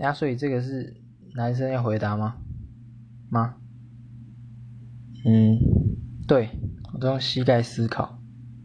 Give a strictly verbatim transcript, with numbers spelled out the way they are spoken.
等下，所以这个是男生要回答吗？吗？嗯，对，我都用膝盖思考。